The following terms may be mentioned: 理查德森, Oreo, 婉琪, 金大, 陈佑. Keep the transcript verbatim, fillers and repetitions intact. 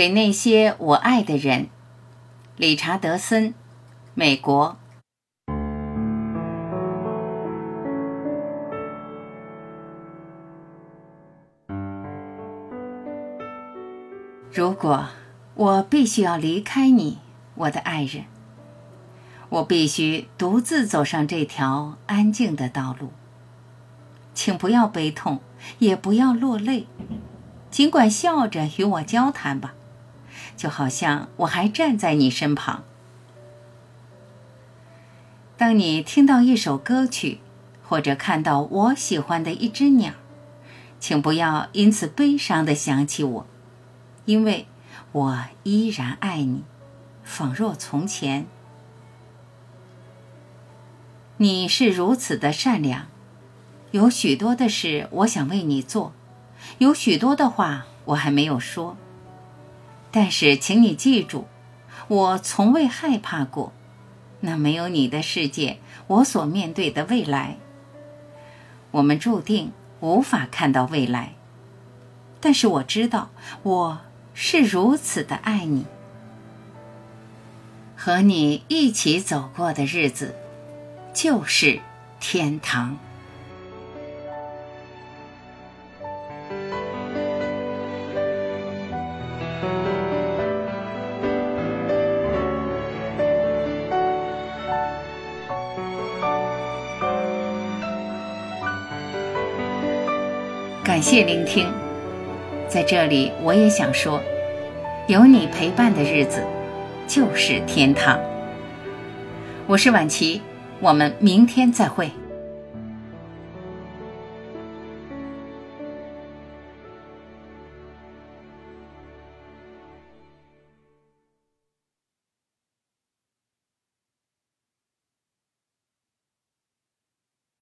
给那些我爱的人。理查德森，美国。如果我必须要离开你，我的爱人，我必须独自走上这条安静的道路。请不要悲痛，也不要落泪，尽管笑着与我交谈吧，就好像我还站在你身旁。当你听到一首歌曲，或者看到我喜欢的一只鸟，请不要因此悲伤地想起我，因为我依然爱你，仿若从前。你是如此的善良，有许多的事我想为你做，有许多的话我还没有说。但是请你记住，我从未害怕过那没有你的世界，我所面对的未来。我们注定无法看到未来，但是我知道我是如此的爱你。和你一起走过的日子就是天堂。感谢聆听，在这里我也想说，有你陪伴的日子就是天堂。我是婉琪，我们明天再会。